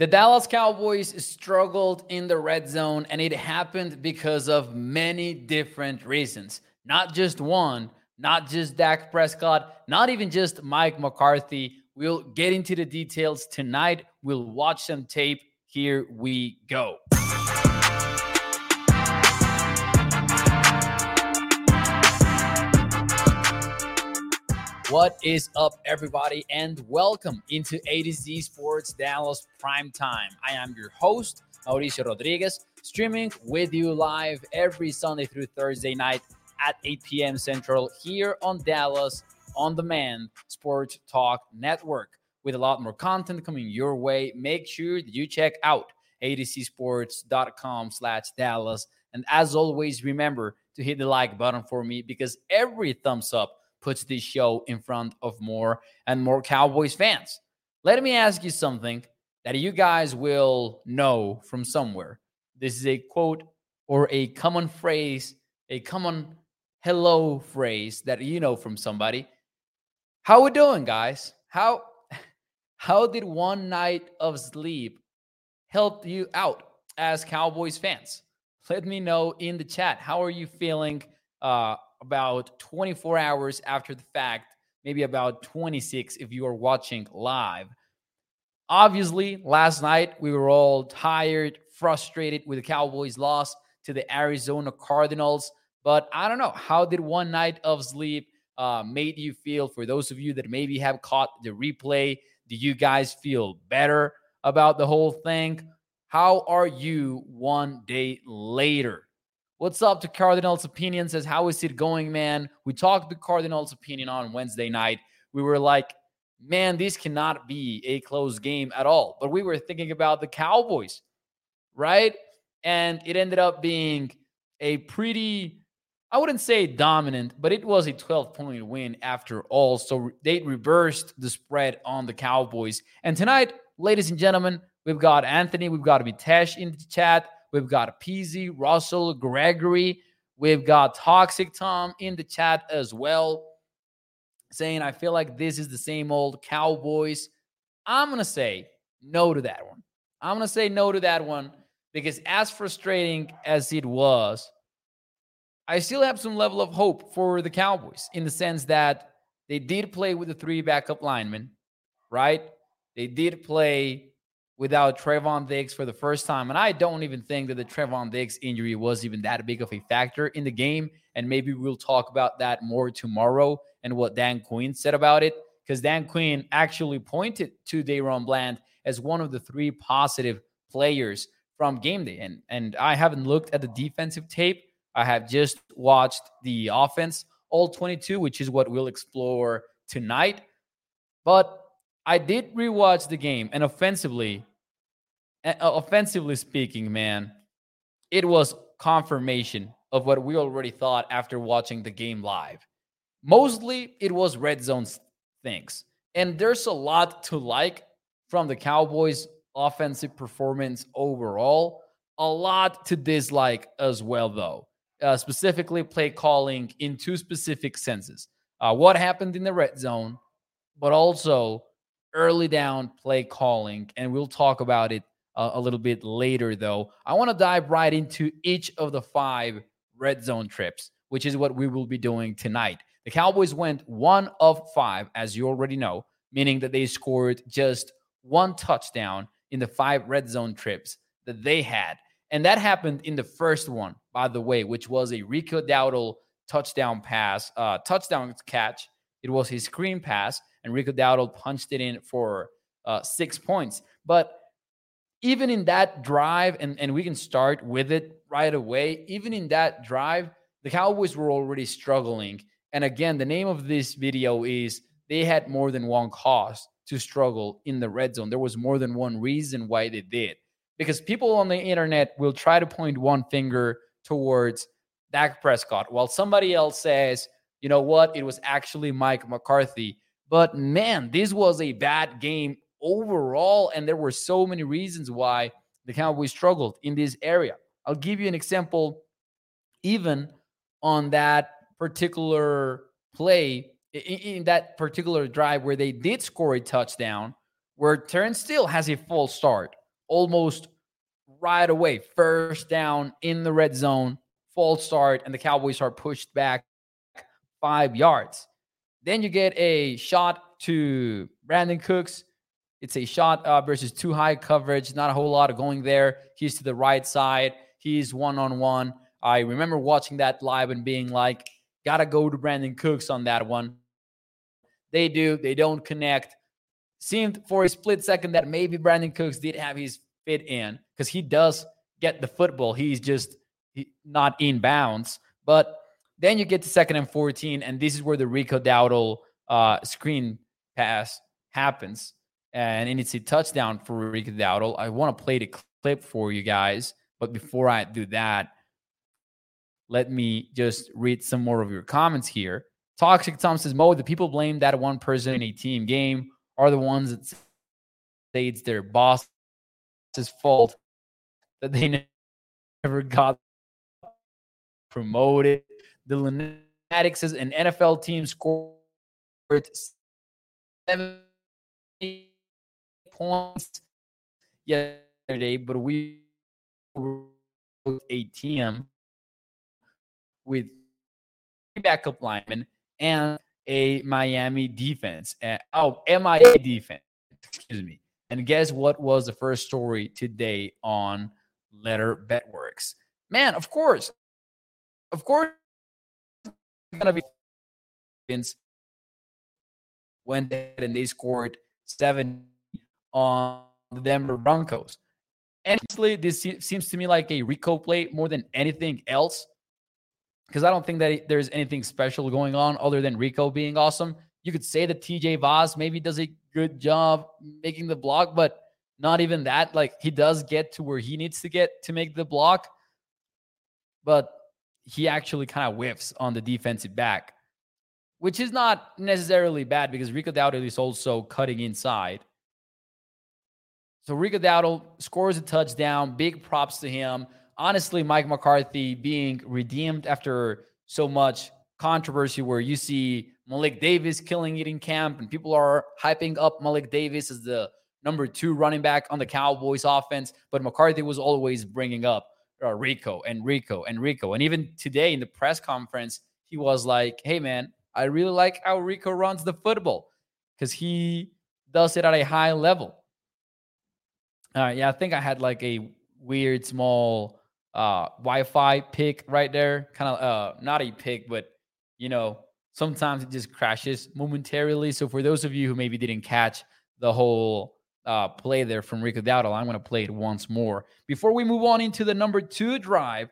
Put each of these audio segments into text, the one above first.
The Dallas Cowboys struggled in the red zone, and it happened because of many different reasons. Not just one, not just Dak Prescott, not even just Mike McCarthy. We'll get into the details tonight. We'll watch some tape. Here we go. What is up, everybody, and welcome into AtoZ Sports Dallas Prime Time. I am your host, Mauricio Rodriguez, streaming with you live every Sunday through Thursday night at 8 p.m. Central here on Dallas On Demand Sports Talk Network. With a lot more content coming your way, make sure that you check out atozsports.com/Dallas. And as always, remember to hit the like button for me, because every thumbs up puts this show in front of more and more Cowboys fans. Let me ask you something that you guys will know from somewhere. This is a quote or a common phrase, a common hello phrase that you know from somebody. How we doing, guys? How did one night of sleep help you out as Cowboys fans? Let me know in the chat. How are you feeling about 24 hours after the fact, maybe about 26 if you are watching live? Obviously, last night we were all tired, frustrated with the Cowboys' loss to the Arizona Cardinals. But I don't know, how did one night of sleep made you feel? For those of you that maybe have caught the replay, do you guys feel better about the whole thing? How are you one day later? What's up to Cardinals Opinion says, how is it going, man? We talked to Cardinals Opinion on Wednesday night. We were like, man, this cannot be a close game at all. But we were thinking about the Cowboys, right? And it ended up being a pretty, I wouldn't say dominant, but it was a 12-point win after all. So they reversed the spread on the Cowboys. And tonight, ladies and gentlemen, we've got Anthony, we've got Vitesh in the chat. We've got PZ, Russell, Gregory. We've got Toxic Tom in the chat as well, saying, I feel like this is the same old Cowboys. I'm going to say no to that one. I'm going to say no to that one, because as frustrating as it was, I still have some level of hope for the Cowboys, in the sense that they did play with the three backup linemen, right? They did play without Trevon Diggs for the first time. And I don't even think that the Trevon Diggs injury was even that big of a factor in the game. And maybe we'll talk about that more tomorrow and what Dan Quinn said about it, because Dan Quinn actually pointed to DaRon Bland as one of the three positive players from game day. And I haven't looked at the defensive tape. I have just watched the offense, all 22, which is what we'll explore tonight. But I did rewatch the game, and offensively speaking, man, it was confirmation of what we already thought after watching the game live. Mostly, it was red zone things. And there's a lot to like from the Cowboys' offensive performance overall. A lot to dislike as well, though. Specifically, play calling in two specific senses. What happened in the red zone, but also early down play calling. And we'll talk about it a little bit later, though. I want to dive right into each of the five red zone trips, which is what we will be doing tonight. The Cowboys went 1 of 5, as you already know, meaning that they scored just 1 touchdown in the 5 red zone trips that they had. And that happened in the first one, by the way, which was a Rico Dowdle touchdown catch. It was his screen pass, and Rico Dowdle punched it in for 6 points. But even in that drive, and we can start with it right away, even in that drive, the Cowboys were already struggling. And again, the name of this video is they had more than one cause to struggle in the red zone. There was more than one reason why they did, because people on the internet will try to point one finger towards Dak Prescott, while somebody else says, you know what, it was actually Mike McCarthy. But man, this was a bad game overall, and there were so many reasons why the Cowboys struggled in this area. I'll give you an example. Even on that particular play, in that particular drive where they did score a touchdown, where Terrence Steele has a false start almost right away, first down in the red zone, false start, and the Cowboys are pushed back 5 yards. Then you get a shot to Brandon Cooks. It's a shot versus too high coverage. Not a whole lot of going there. He's to the right side. He's one-on-one. I remember watching that live and being like, got to go to Brandon Cooks on that one. They do. They don't connect. Seemed for a split second that maybe Brandon Cooks did have his fit in, because he does get the football. He's just not in bounds. But then you get to 2nd and 14, and this is where the Rico Dowdle screen pass happens. And it's a touchdown for Rico Dowdle. I want to play the clip for you guys. But before I do that, let me just read some more of your comments here. Toxic Tom says, Mo, the people blame that one person in a team game are the ones that say it's their boss's fault that they never got promoted. The Lunatic says, an NFL team scored 7 points yesterday, but we were a team with backup linemen and a Miami defense. MIA defense, excuse me. And guess what was the first story today on Letter Betworks? Man, of course, it's gonna be went ahead and they scored 7 on the Denver Broncos. And honestly, this seems to me like a Rico play more than anything else, because I don't think that there's anything special going on other than Rico being awesome. You could say that TJ Voss maybe does a good job making the block, but not even that. Like, he does get to where he needs to get to make the block, but he actually kind of whiffs on the defensive back, which is not necessarily bad because Rico Dowdle is also cutting inside. So Rico Dowdle scores a touchdown. Big props to him. Honestly, Mike McCarthy being redeemed after so much controversy, where you see Malik Davis killing it in camp and people are hyping up Malik Davis as the number 2 running back on the Cowboys offense. But McCarthy was always bringing up Rico. And even today in the press conference, he was like, hey, man, I really like how Rico runs the football because he does it at a high level. Yeah, I think I had like a weird small Wi-Fi pick right there, kind of not a pick, but you know, sometimes it just crashes momentarily. So for those of you who maybe didn't catch the whole play there from Rico Dowdle, I'm going to play it once more before we move on into the number 2 drive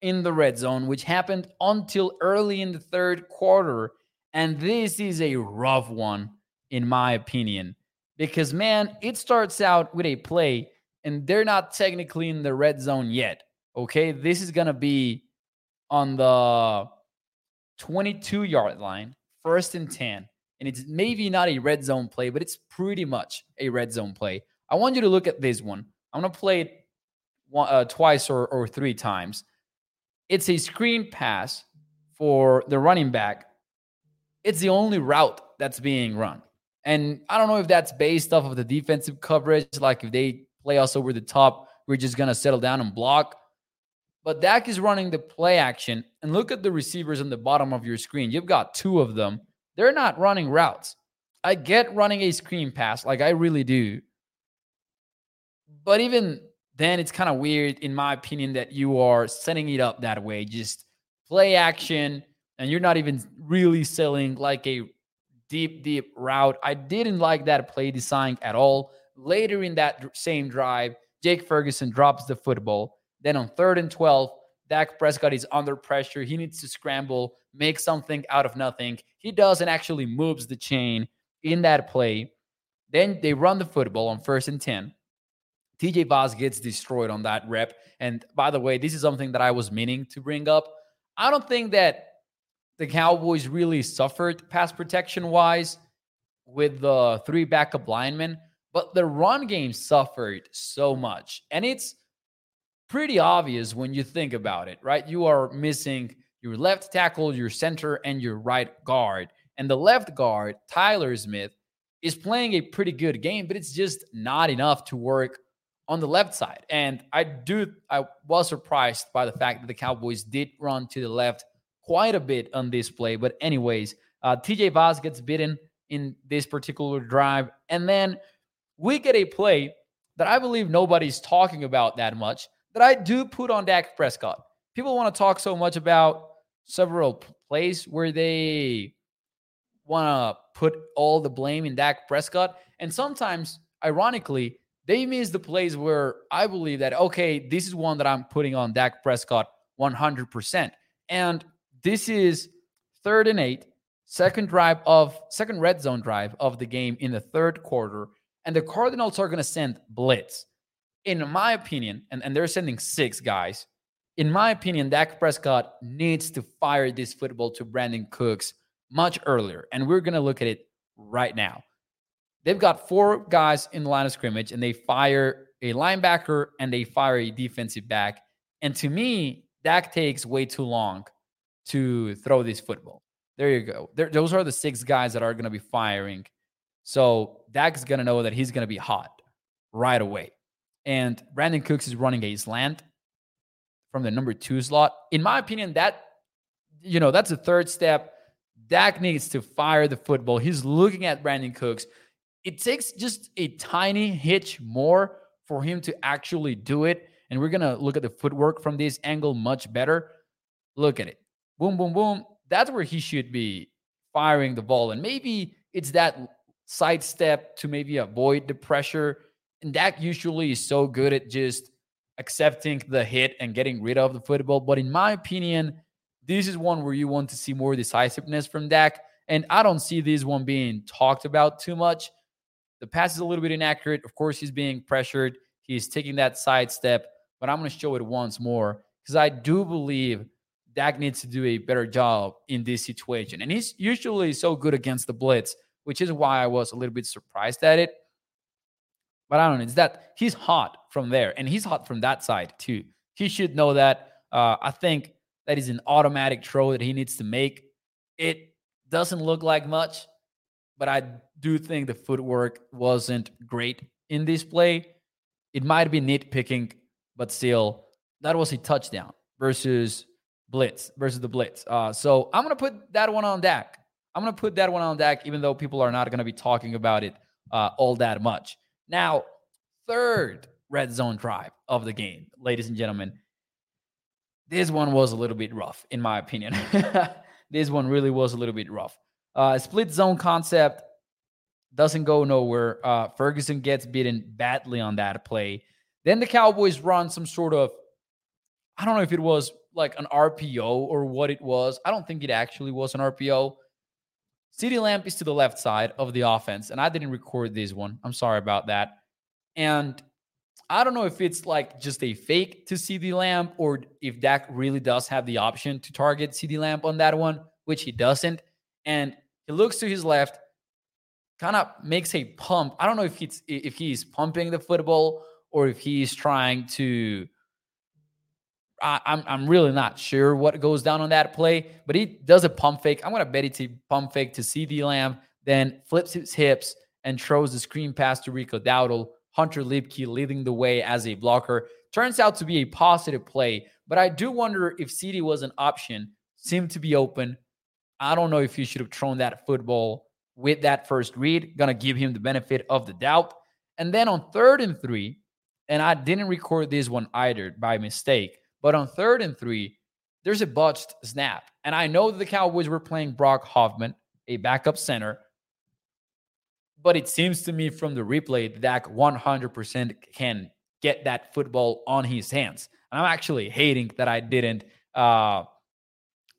in the red zone, which happened until early in the 3rd quarter. And this is a rough one in my opinion, because man, it starts out with a play and they're not technically in the red zone yet, okay? This is going to be on the 22-yard line, 1st and 10. And it's maybe not a red zone play, but it's pretty much a red zone play. I want you to look at this one. I'm going to play it twice or 3 times. It's a screen pass for the running back. It's the only route that's being run. And I don't know if that's based off of the defensive coverage, like if they play us over the top, we're just going to settle down and block. But Dak is running the play action. And look at the receivers on the bottom of your screen. You've got 2 of them. They're not running routes. I get running a screen pass, like I really do. But even then, it's kind of weird, in my opinion, that you are setting it up that way. Just play action, and you're not even really selling like a deep route. I didn't like that play design at all. Later in that same drive, Jake Ferguson drops the football. Then on 3rd and 12, Dak Prescott is under pressure. He needs to scramble, make something out of nothing. He does and actually moves the chain in that play. Then they run the football on 1st and 10. TJ Voss gets destroyed on that rep. And by the way, this is something that I was meaning to bring up. I don't think that the Cowboys really suffered pass protection-wise with the three backup linemen, but the run game suffered so much. And it's pretty obvious when you think about it, right? You are missing your left tackle, your center, and your right guard. And the left guard, Tyler Smith, is playing a pretty good game, but it's just not enough to work on the left side. And I was surprised by the fact that the Cowboys did run to the left quite a bit on this play. But anyways, TJ Voss gets bitten in this particular drive. And then we get a play that I believe nobody's talking about that much, that I do put on Dak Prescott. People want to talk so much about several plays where they want to put all the blame in Dak Prescott. And sometimes, ironically, they miss the plays where I believe that, okay, this is one that I'm putting on Dak Prescott 100%. And this is 3rd and 8, second red zone drive of the game in the third quarter. And the Cardinals are going to send blitz. In my opinion, and they're sending 6 guys. In my opinion, Dak Prescott needs to fire this football to Brandon Cooks much earlier. And we're going to look at it right now. They've got 4 guys in the line of scrimmage, and they fire a linebacker and they fire a defensive back. And to me, Dak takes way too long to throw this football. There you go. Those are the 6 guys that are going to be firing. So Dak's going to know that he's going to be hot right away. And Brandon Cooks is running a slant from the number 2 slot. In my opinion, that's the third step. Dak needs to fire the football. He's looking at Brandon Cooks. It takes just a tiny hitch more for him to actually do it. And we're going to look at the footwork from this angle much better. Look at it. Boom, boom, boom. That's where he should be firing the ball. And maybe it's that sidestep to maybe avoid the pressure. And Dak usually is so good at just accepting the hit and getting rid of the football. But in my opinion, this is one where you want to see more decisiveness from Dak. And I don't see this one being talked about too much. The pass is a little bit inaccurate. Of course, he's being pressured. He's taking that sidestep. But I'm going to show it once more because I do believe Dak needs to do a better job in this situation. And he's usually so good against the blitz, which is why I was a little bit surprised at it. But I don't know. It's that he's hot from there, and he's hot from that side too. He should know that. I think that is an automatic throw that he needs to make. It doesn't look like much, but I do think the footwork wasn't great in this play. It might be nitpicking, but still, that was a touchdown versus the blitz. So I'm going to put that one on Dak. Even though people are not going to be talking about it all that much. Now, 3rd red zone drive of the game, ladies and gentlemen. This one was a little bit rough, in my opinion. This one really was a little bit rough. Split zone concept doesn't go nowhere. Ferguson gets beaten badly on that play. Then the Cowboys run some sort of, I don't know if it was like an RPO or what it was. I don't think it actually was an RPO. CD Lamb is to the left side of the offense, and I didn't record this one. I'm sorry about that. And I don't know if it's like just a fake to CD Lamb or if Dak really does have the option to target CD Lamb on that one, which he doesn't. And he looks to his left, kind of makes a pump. I don't know if he's pumping the football or if he's trying to... I'm really not sure what goes down on that play, but he does a pump fake. I'm going to bet it's a pump fake to CD Lamb, then flips his hips and throws the screen pass to Rico Dowdle. Hunter Luepke leading the way as a blocker. Turns out to be a positive play, but I do wonder if CD was an option. Seemed to be open. I don't know if he should have thrown that football with that first read. Going to give him the benefit of the doubt. And then on 3rd and 3, and I didn't record this one either by mistake, but on 3rd and 3, there's a botched snap. And I know that the Cowboys were playing Brock Hoffman, a backup center. But it seems to me from the replay that Dak 100% can get that football on his hands. And I'm actually hating that I didn't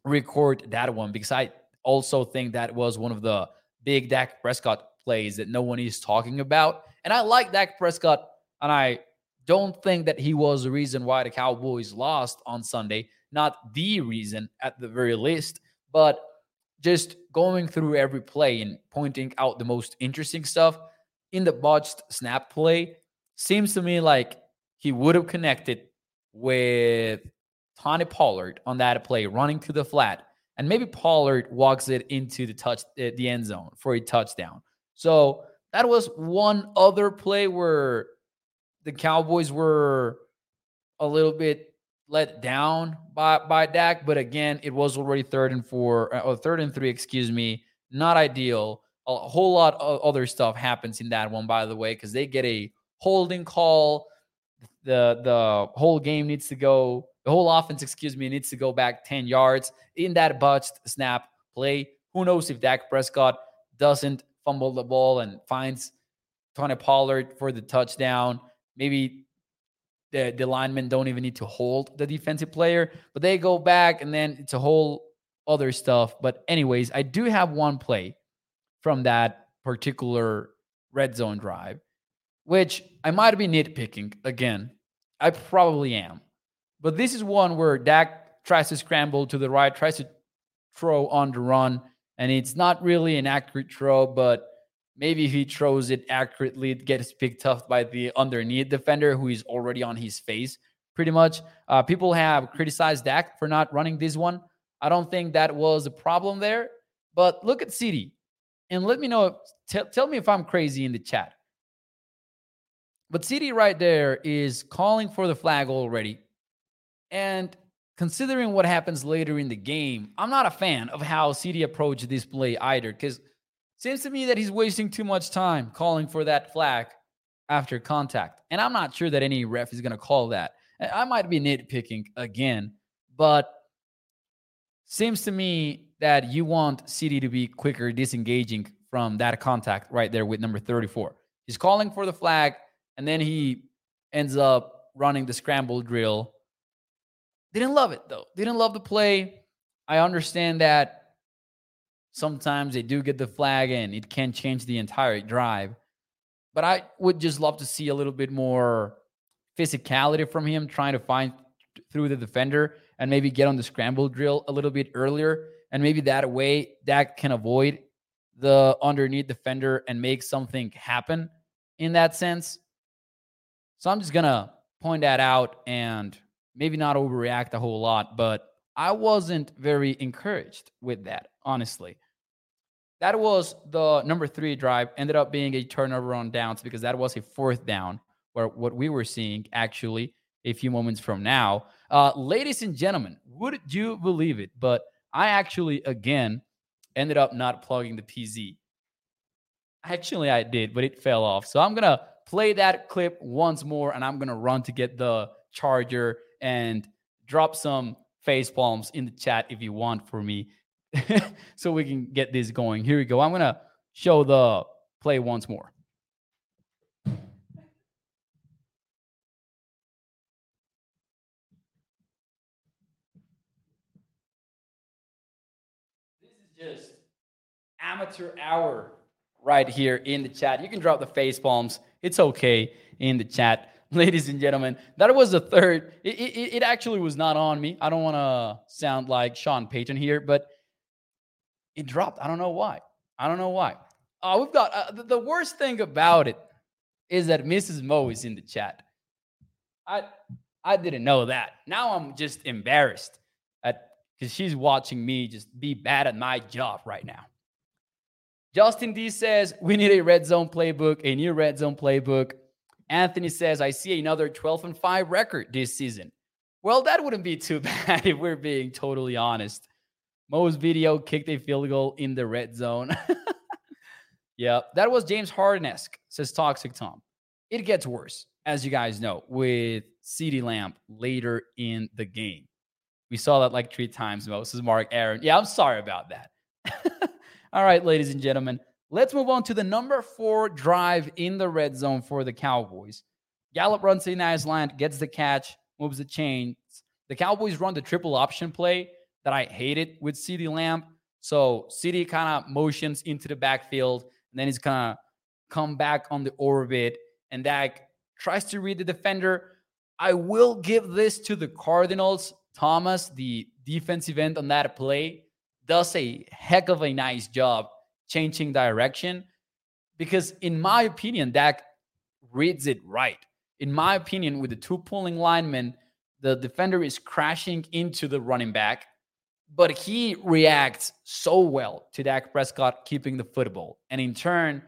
record that one because I also think that was one of the big Dak Prescott plays that no one is talking about. And I like Dak Prescott, and I don't think that he was the reason why the Cowboys lost on Sunday. Not the reason at the very least, but just going through every play and pointing out the most interesting stuff in the botched snap play seems to me like he would have connected with Tony Pollard on that play running to the flat. And maybe Pollard walks it into the end zone for a touchdown. So that was one other play where the Cowboys were a little bit let down by Dak. But again, it was already third and three, not ideal. A whole lot of other stuff happens in that one, by the way, because they get a holding call. The whole game needs to go. The whole offense, needs to go back 10 yards in that botched snap play. Who knows if Dak Prescott doesn't fumble the ball and finds Tony Pollard for the touchdown. Maybe the linemen don't even need to hold the defensive player, but they go back and then it's a whole other stuff. But anyways, I do have one play from that particular red zone drive, which I might be nitpicking again. I probably am. But this is one where Dak tries to scramble to the right, tries to throw on the run, and it's not really an accurate throw, but maybe if he throws it accurately, it gets picked up by the underneath defender who is already on his face, pretty much. People have criticized Dak for not running this one. I don't think that was a problem there, but look at CD, and let me know, tell me if I'm crazy in the chat. But CD right there is calling for the flag already. And considering what happens later in the game, I'm not a fan of how CD approached this play either, because it seems to me that he's wasting too much time calling for that flag after contact. And I'm not sure that any ref is going to call that. I might be nitpicking again, but seems to me that you want CD to be quicker disengaging from that contact right there with number 34. He's calling for the flag, and then he ends up running the scramble drill. Didn't love it, though. Didn't love the play. I understand that sometimes they do get the flag and it can change the entire drive. But I would just love to see a little bit more physicality from him, trying to find through the defender and maybe get on the scramble drill a little bit earlier. And maybe that way Dak can avoid the underneath defender and make something happen in that sense. So I'm just going to point that out and maybe not overreact a whole lot, but I wasn't very encouraged with that, honestly. That was the number 3 drive, ended up being a turnover on downs because that was a 4th down, or what we were seeing actually a few moments from now. Ladies and gentlemen, would you believe it? But I actually, again, ended up not plugging the PZ. Actually, I did, but it fell off. So I'm going to play that clip once more, and I'm going to run to get the charger and drop some face palms in the chat if you want for me so we can get this going. Here we go. I'm going to show the play once more. This is just amateur hour right here in the chat. You can drop the face palms. It's okay in the chat. Ladies and gentlemen, that was the 3rd. It actually was not on me. I don't want to sound like Sean Payton here, but it dropped. I don't know why. We've got the worst thing about it is that Mrs. Mo is in the chat. I didn't know that. Now I'm just embarrassed because she's watching me just be bad at my job right now. Justin D says, we need a red zone playbook, a new red zone playbook. Anthony says, I see another 12-5 record this season. Well, that wouldn't be too bad if we're being totally honest. Mo's video kicked a field goal in the red zone. Yeah, that was James Harden-esque, says Toxic Tom. It gets worse, as you guys know, with CeeDee Lamb later in the game. We saw that like 3 times, Mo, says Mark Aaron. Yeah, I'm sorry about that. All right, ladies and gentlemen. Let's move on to the number 4 drive in the red zone for the Cowboys. Gallup runs a nice line, gets the catch, moves the chains. The Cowboys run the triple option play that I hated with CeeDee Lamb. So CeeDee kind of motions into the backfield and then he's gonna come back on the orbit, and Dak tries to read the defender. I will give this to the Cardinals. Thomas, the defensive end on that play, does a heck of a nice job changing direction, because in my opinion, Dak reads it right. In my opinion, with the two pulling linemen, the defender is crashing into the running back, but he reacts so well to Dak Prescott keeping the football. And in turn,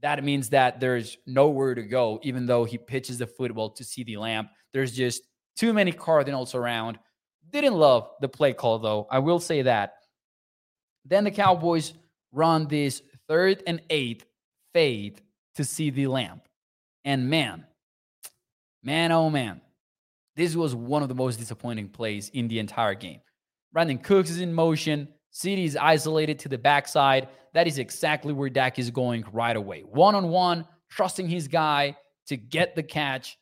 that means that there's nowhere to go, even though he pitches the football to CD Lamb. There's just too many Cardinals around. Didn't love the play call, though. I will say that. Then the Cowboys run this 3rd and 8 fade to CD Lamb. And man, oh man, this was one of the most disappointing plays in the entire game. Brandon Cooks is in motion. CD is isolated to the backside. That is exactly where Dak is going right away. One-on-one, trusting his guy to get the catch.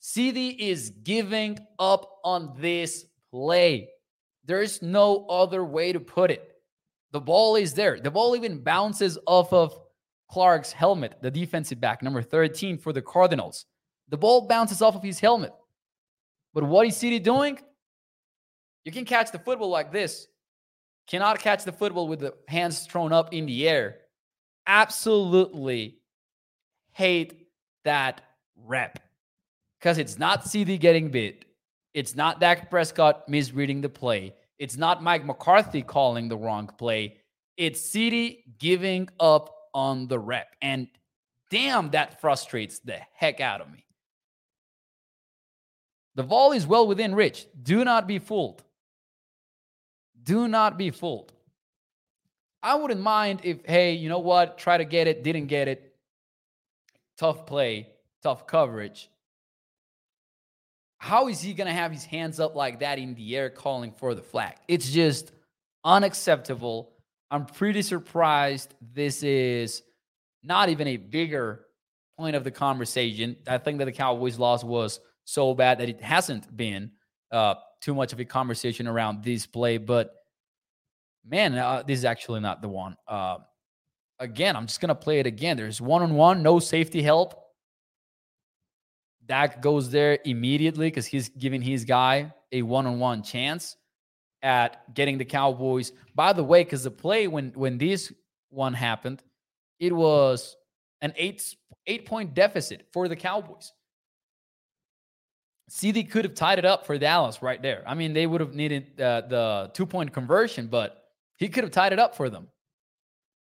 CD is giving up on this play. There's no other way to put it. The ball is there. The ball even bounces off of Clark's helmet, the defensive back, number 13 for the Cardinals. The ball bounces off of his helmet. But what is CD doing? You can catch the football like this. Cannot catch the football with the hands thrown up in the air. Absolutely hate that rep. Because it's not CD getting bit. It's not Dak Prescott misreading the play. It's not Mike McCarthy calling the wrong play. It's CD giving up on the rep. And damn, that frustrates the heck out of me. The volley is well within reach. Do not be fooled. Do not be fooled. I wouldn't mind if, hey, you know what? Try to get it, didn't get it. Tough play, tough coverage. How is he going to have his hands up like that in the air calling for the flag? It's just unacceptable. I'm pretty surprised this is not even a bigger point of the conversation. I think that the Cowboys loss was so bad that it hasn't been too much of a conversation around this play. But, man, this is actually not the one. Again, I'm just going to play it again. There's one-on-one, no safety help. Dak goes there immediately because he's giving his guy a one-on-one chance at getting the Cowboys. By the way, because the play when this one happened, it was an eight-point deficit for the Cowboys. CD could have tied it up for Dallas right there. I mean, they would have needed the two-point conversion, but he could have tied it up for them.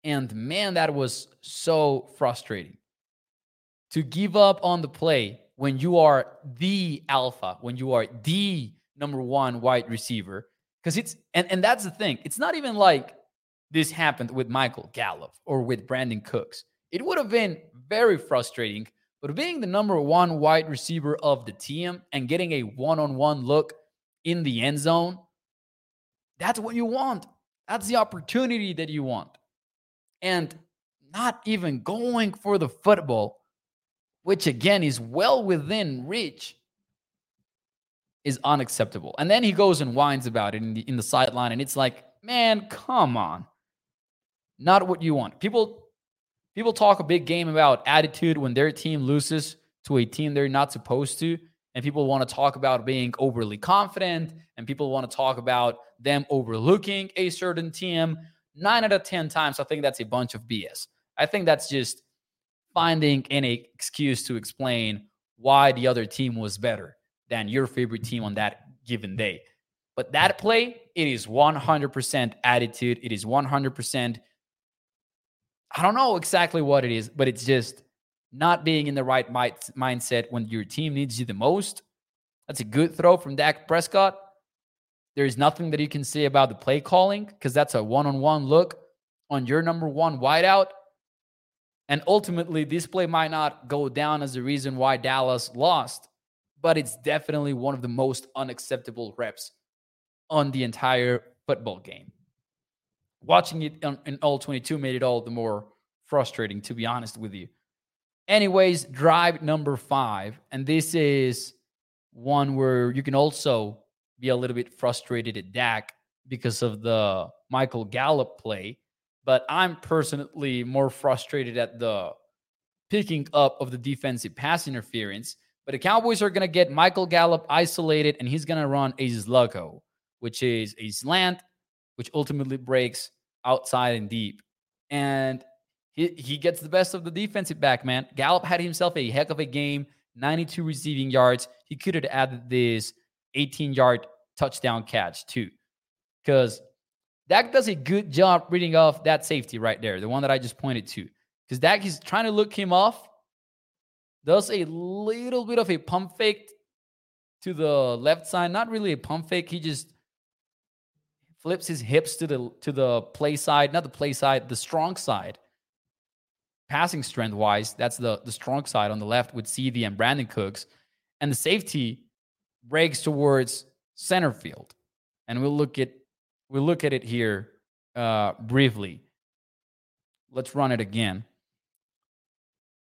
And, man, that was so frustrating. To give up on the play when you are the alpha, when you are the number one wide receiver, because it's, and that's the thing. It's not even like this happened with Michael Gallup or with Brandon Cooks. It would have been very frustrating, but being the number one wide receiver of the team and getting a one-on-one look in the end zone, that's what you want. That's the opportunity that you want. And not even going for the football, which again is well within reach, is unacceptable. And then he goes and whines about it in the sideline, and it's like, man, come on. Not what you want. People talk a big game about attitude when their team loses to a team they're not supposed to, and people want to talk about being overly confident, and people want to talk about them overlooking a certain team. 9 out of 10 times, I think that's a bunch of BS. I think that's just finding any excuse to explain why the other team was better than your favorite team on that given day. But that play, it is 100% attitude. It is 100%, I don't know exactly what it is, but it's just not being in the right mindset when your team needs you the most. That's a good throw from Dak Prescott. There's nothing that you can say about the play calling because that's a one-on-one look on your number one wideout. And ultimately, this play might not go down as the reason why Dallas lost, but it's definitely one of the most unacceptable reps on the entire football game. Watching it in all 22 made it all the more frustrating, to be honest with you. Anyways, drive number 5, and this is one where you can also be a little bit frustrated at Dak because of the Michael Gallup play. But I'm personally more frustrated at the picking up of the defensive pass interference. But the Cowboys are going to get Michael Gallup isolated, and he's going to run a sluggo, which is a slant, which ultimately breaks outside and deep. And he gets the best of the defensive back, man. Gallup had himself a heck of a game, 92 receiving yards. He could have added this 18-yard touchdown catch, too, because Dak does a good job reading off that safety right there, the one that I just pointed to. Because Dak is trying to look him off, does a little bit of a pump fake to the left side. Not really a pump fake. He just flips his hips to the play side. Not the play side, the strong side. Passing strength-wise, that's the strong side on the left with CD and Brandon Cooks. And the safety breaks towards center field. And we'll look at it here briefly. Let's run it again.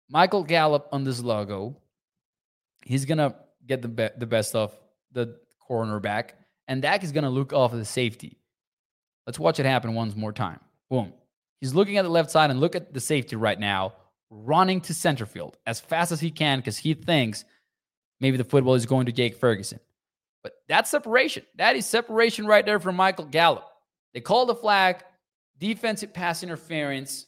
Michael Gallup on this logo. He's going to get the best of the cornerback. And Dak is going to look off of the safety. Let's watch it happen once more time. Boom. He's looking at the left side and look at the safety right now. Running to center field as fast as he can because he thinks maybe the football is going to Jake Ferguson. But that's separation. That is separation right there from Michael Gallup. They call the flag, defensive pass interference,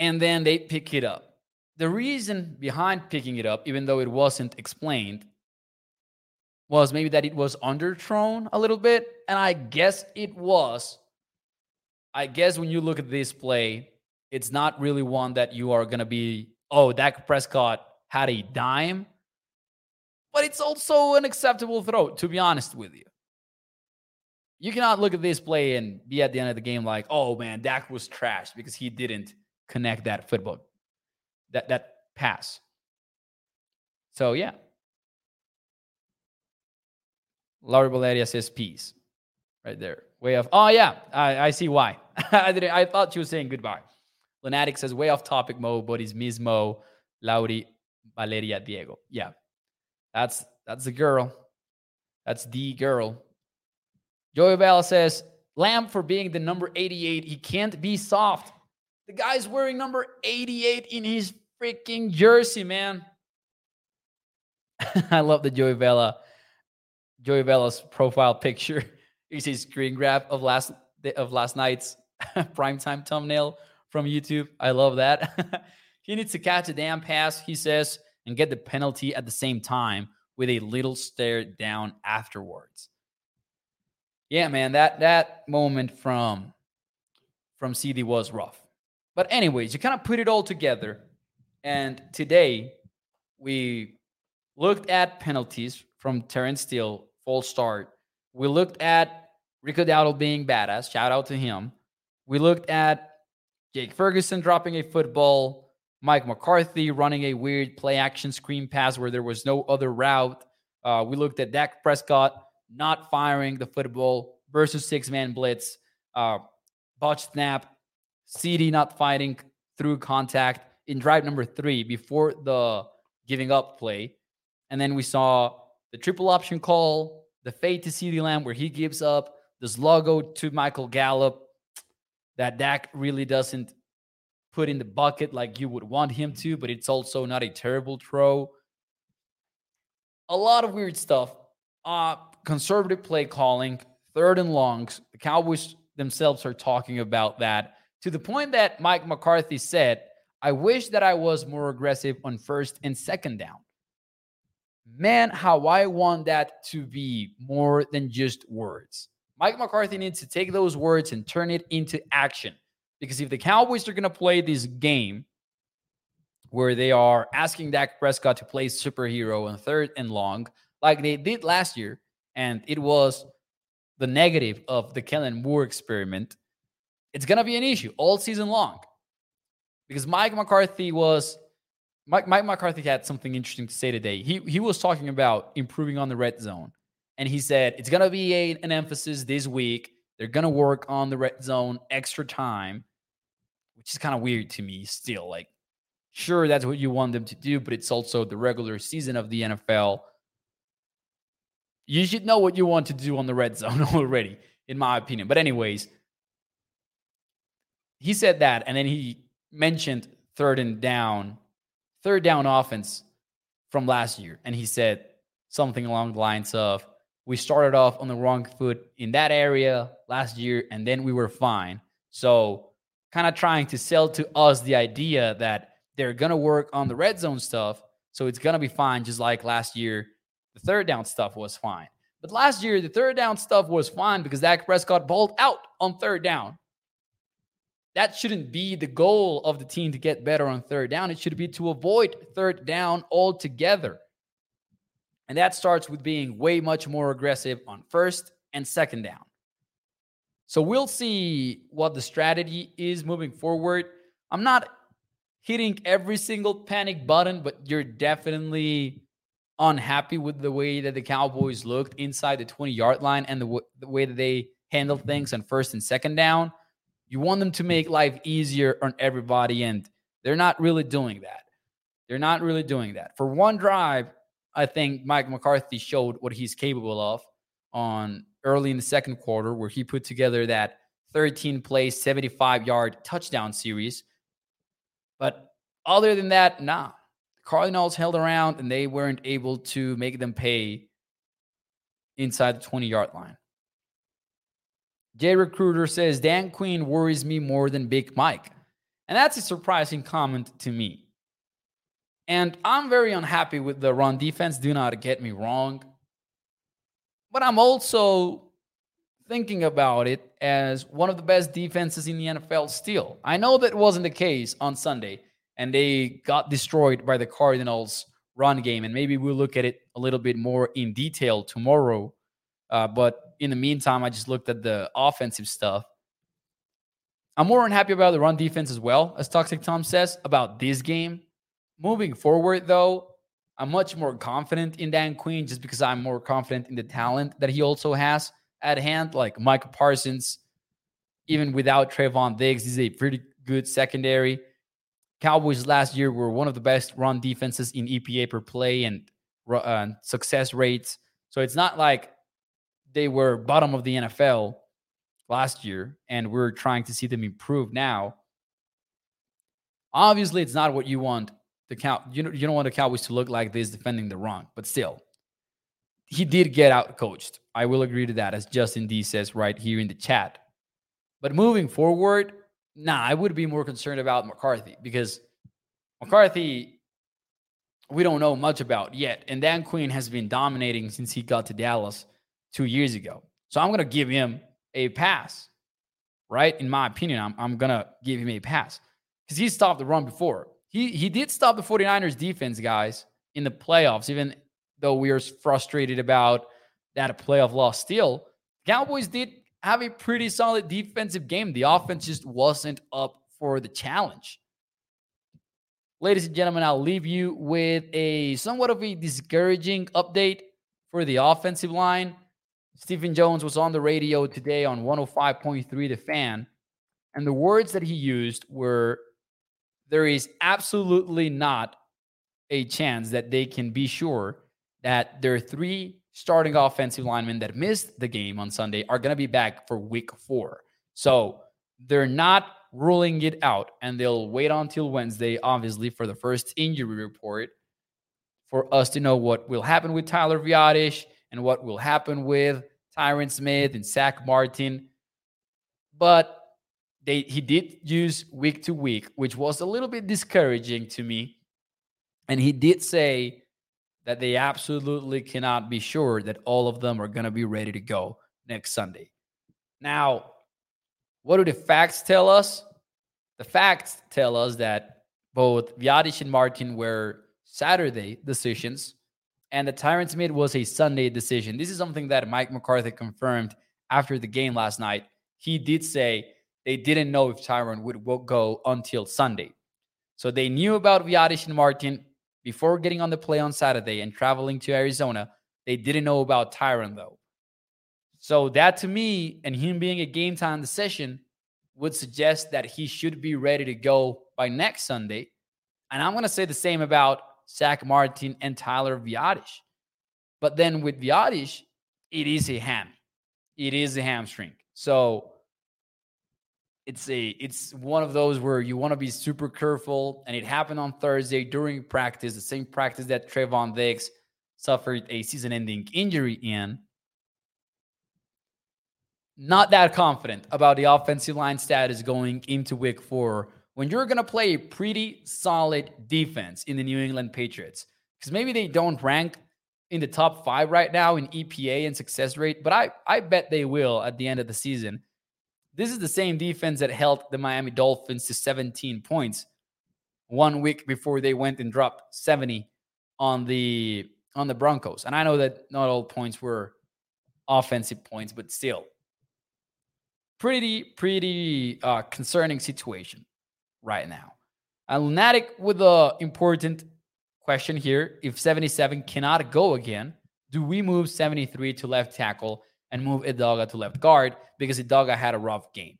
and then they pick it up. The reason behind picking it up, even though it wasn't explained, was maybe that it was underthrown a little bit, and I guess it was. I guess when you look at this play, it's not really one that you are going to be, oh, Dak Prescott had a dime, but it's also an acceptable throw, to be honest with you. You cannot look at this play and be at the end of the game like, oh, man, Dak was trashed because he didn't connect that football, that pass. So, yeah. Larry Valeria says peace right there. Way off. Oh, yeah, I see why. I thought she was saying goodbye. Lunatic says, way off topic, Mo, but it's Ms. Mo, Lauri Valeria Diego. Yeah, that's the girl. That's the girl. Joey Bell says, Lamb for being the number 88. He can't be soft. The guy's wearing number 88 in his freaking jersey, man. I love the Joey Bella's profile picture. It's a screen grab of last night's primetime thumbnail from YouTube. I love that. He needs to catch a damn pass, he says, and get the penalty at the same time with a little stare down afterwards. Yeah, man, that moment from CD was rough. But anyways, you kind of put it all together. And today, we looked at penalties from Terrence Steele, false start. We looked at Rico Dowdle being badass. Shout out to him. We looked at Jake Ferguson dropping a football. Mike McCarthy running a weird play-action screen pass where there was no other route. We looked at Dak Prescott not firing the football versus six-man blitz, botched snap, CD not fighting through contact in drive number 3 before the giving up play. And then we saw the triple option call, the fade to CD Lamb where he gives up, this sluggo to Michael Gallup that Dak really doesn't put in the bucket like you would want him to, but it's also not a terrible throw. A lot of weird stuff. Conservative play calling, 3rd and longs. The Cowboys themselves are talking about that to the point that Mike McCarthy said, I wish that I was more aggressive on 1st and 2nd down. Man, how I want that to be more than just words. Mike McCarthy needs to take those words and turn it into action. Because if the Cowboys are going to play this game where they are asking Dak Prescott to play superhero on 3rd and long, like they did last year, and it was the negative of the Kellen Moore experiment, it's going to be an issue all season long. Because Mike McCarthy had something interesting to say today. He was talking about improving on the red zone. And he said, it's going to be an emphasis this week. They're going to work on the red zone extra time, which is kind of weird to me still. Like, sure, that's what you want them to do, but it's also the regular season of the NFL. You should know what you want to do on the red zone already, in my opinion. But anyways, He said that, and then he mentioned third down offense from last year. And he said something along the lines of, we started off on the wrong foot in that area last year, and then we were fine. So kind of trying to sell to us the idea that they're going to work on the red zone stuff, so it's going to be fine, just like last year the third down stuff was fine. But last year the third down stuff was fine because Dak Prescott balled out on third down. That shouldn't be the goal of the team to get better on third down. It should be to avoid third down altogether. And that starts with being way much more aggressive on first and second down. So we'll see what the strategy is moving forward. I'm not hitting every single panic button, but you're definitely unhappy with the way that the Cowboys looked inside the 20-yard line and the way that they handled things on first and second down. You want them to make life easier on everybody, and they're not really doing that. For one drive, I think Mike McCarthy showed what he's capable of on early in the second quarter, where he put together that 13-play, 75-yard touchdown series. But other than that, nah. The Cardinals held around, and they weren't able to make them pay inside the 20-yard line. Jay Recruiter says, Dan Quinn worries me more than Big Mike. And that's a surprising comment to me. And I'm very unhappy with the run defense, do not get me wrong. But I'm also thinking about it as one of the best defenses in the NFL still. I know that wasn't the case on Sunday, and they got destroyed by the Cardinals' run game. And maybe we'll look at it a little bit more in detail tomorrow. But in the meantime, I just looked at the offensive stuff. I'm more unhappy about the run defense as well, as Toxic Tom says, about this game. Moving forward, though, I'm much more confident in Dan Quinn just because I'm more confident in the talent that he also has at hand, like Micah Parsons. Even without Trevon Diggs, he's a pretty good secondary. Cowboys last year were one of the best run defenses in EPA per play and success rates. So it's not like they were bottom of the NFL last year, and we're trying to see them improve now. Obviously, it's not what you want. You don't want the Cowboys to look like this defending the run, but still, he did get out-coached. I will agree to that, as Justin D says right here in the chat. But moving forward, I would be more concerned about McCarthy, because McCarthy, we don't know much about yet, and Dan Quinn has been dominating since he got to Dallas 2 years ago. So I'm going to give him a pass, right? In my opinion, I'm going to give him a pass because he stopped the run before. He did stop the 49ers defense, guys, in the playoffs, even though we are frustrated about that playoff loss still. Cowboys did have a pretty solid defensive game. The offense just wasn't up for the challenge. Ladies and gentlemen, I'll leave you with a somewhat of a discouraging update for the offensive line. Stephen Jones was on the radio today on 105.3 The Fan, and the words that he used were, there is absolutely not a chance that they can be sure that their three starting offensive linemen that missed the game on Sunday are going to be back for week 4. So they're not ruling it out, and they'll wait until Wednesday, obviously, for the first injury report for us to know what will happen with Tyler Vaidich and what will happen with Tyron Smith and Zach Martin. But he did use week to week, which was a little bit discouraging to me. And he did say that they absolutely cannot be sure that all of them are going to be ready to go next Sunday. Now, what do the facts tell us? The facts tell us that both Vaidich and Martin were Saturday decisions, and that Tyron Smith was a Sunday decision. This is something that Mike McCarthy confirmed after the game last night. He did say they didn't know if Tyron would go until Sunday. So they knew about Vaidich and Martin before getting on the plane on Saturday and traveling to Arizona. They didn't know about Tyron, though. So that, to me, and him being a game-time decision, would suggest that he should be ready to go by next Sunday. And I'm going to say the same about Zach Martin and Tyler Vaidich. But then with Vaidich, it is a hamstring. So it's one of those where you want to be super careful. And it happened on Thursday during practice, the same practice that Trevon Diggs suffered a season-ending injury in. Not that confident about the offensive line status going into week four when you're going to play a pretty solid defense in the New England Patriots. Because maybe they don't rank in the top five right now in EPA and success rate, but I bet they will at the end of the season. This is the same defense that held the Miami Dolphins to 17 points 1 week before they went and dropped 70 on the Broncos. And I know that not all points were offensive points, but still. Pretty concerning situation right now. Lunatic with an important question here. If 77 cannot go again, do we move 73 to left tackle and move Udoga to left guard because Udoga had a rough game?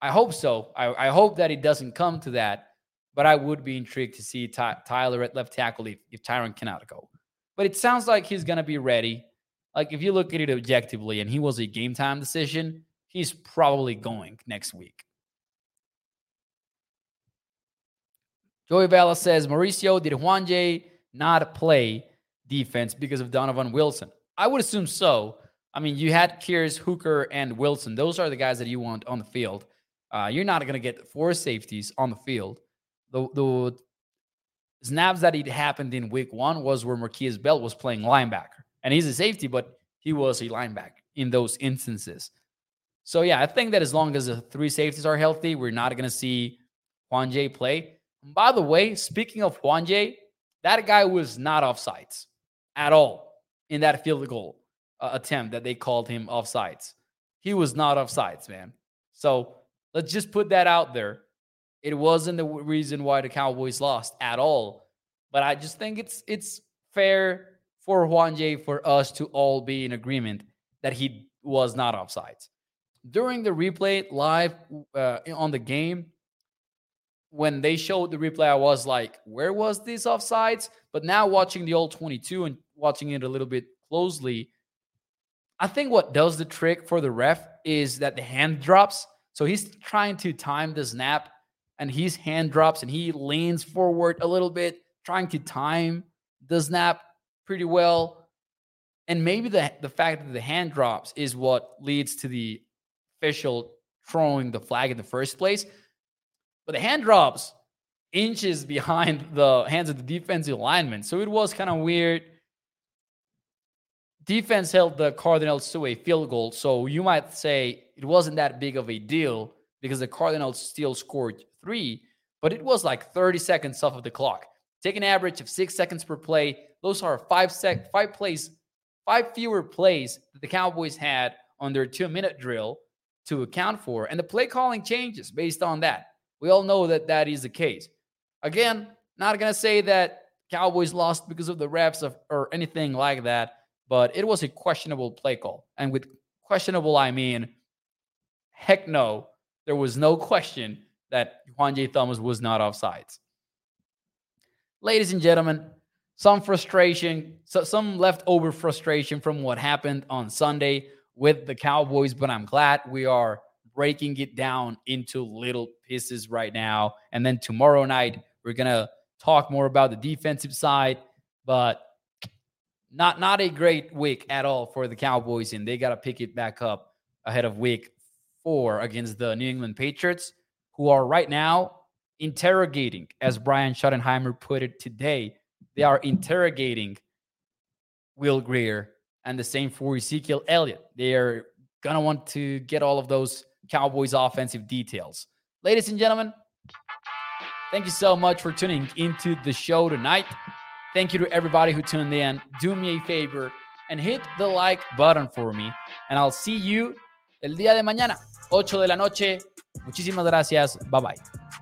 I hope so. I hope that it doesn't come to that, but I would be intrigued to see Tyler at left tackle if Tyron cannot go. But it sounds like he's going to be ready. Like if you look at it objectively, and he was a game time decision, he's probably going next week. Joey Vela says, Mauricio, did Juan J not play defense because of Donovan Wilson? I would assume so. I mean, you had Kears, Hooker, and Wilson. Those are the guys that you want on the field. You're not going to get four safeties on the field. The snaps that it happened in week one was where Marquise Bell was playing linebacker. And he's a safety, but he was a linebacker in those instances. So, yeah, I think that as long as the three safeties are healthy, we're not going to see Juan J play. And by the way, speaking of Juan J, that guy was not offsides at all in that field goal attempt that they called him offsides. He was not offsides, man. So let's just put that out there. It wasn't the reason why the Cowboys lost at all. But I just think it's fair for Juan J, for us to all be in agreement that he was not offsides. During the replay live on the game, when they showed the replay, I was like, where was this offsides? But now watching the old 22 and watching it a little bit closely, I think what does the trick for the ref is that the hand drops. So he's trying to time the snap, and his hand drops, and he leans forward a little bit, trying to time the snap pretty well. And maybe the fact that the hand drops is what leads to the official throwing the flag in the first place. But the hand drops inches behind the hands of the defensive lineman. So it was kind of weird. Defense held the Cardinals to a field goal. So you might say it wasn't that big of a deal because the Cardinals still scored three, but it was like 30 seconds off of the clock. Take an average of 6 seconds per play. Those are five fewer plays that the Cowboys had on their 2-minute drill to account for, and the play calling changes based on that. We all know that that is the case. Again, not going to say that Cowboys lost because of the refs or anything like that, but it was a questionable play call. And with questionable, I mean, heck no, there was no question that Juan J. Thomas was not offsides. Ladies and gentlemen, some frustration, some leftover frustration from what happened on Sunday with the Cowboys, but I'm glad we are breaking it down into little pieces right now. And then tomorrow night, we're going to talk more about the defensive side, but not a great week at all for the Cowboys, and they got to pick it back up ahead of week four against the New England Patriots, who are right now interrogating, as Brian Schottenheimer put it today, they are interrogating Will Grier. And the same for Ezekiel Elliott. They are going to want to get all of those Cowboys offensive details. Ladies and gentlemen, thank you so much for tuning into the show tonight. Thank you to everybody who tuned in. Do me a favor and hit the like button for me. And I'll see you el día de mañana, 8 de la noche. Muchísimas gracias. Bye-bye.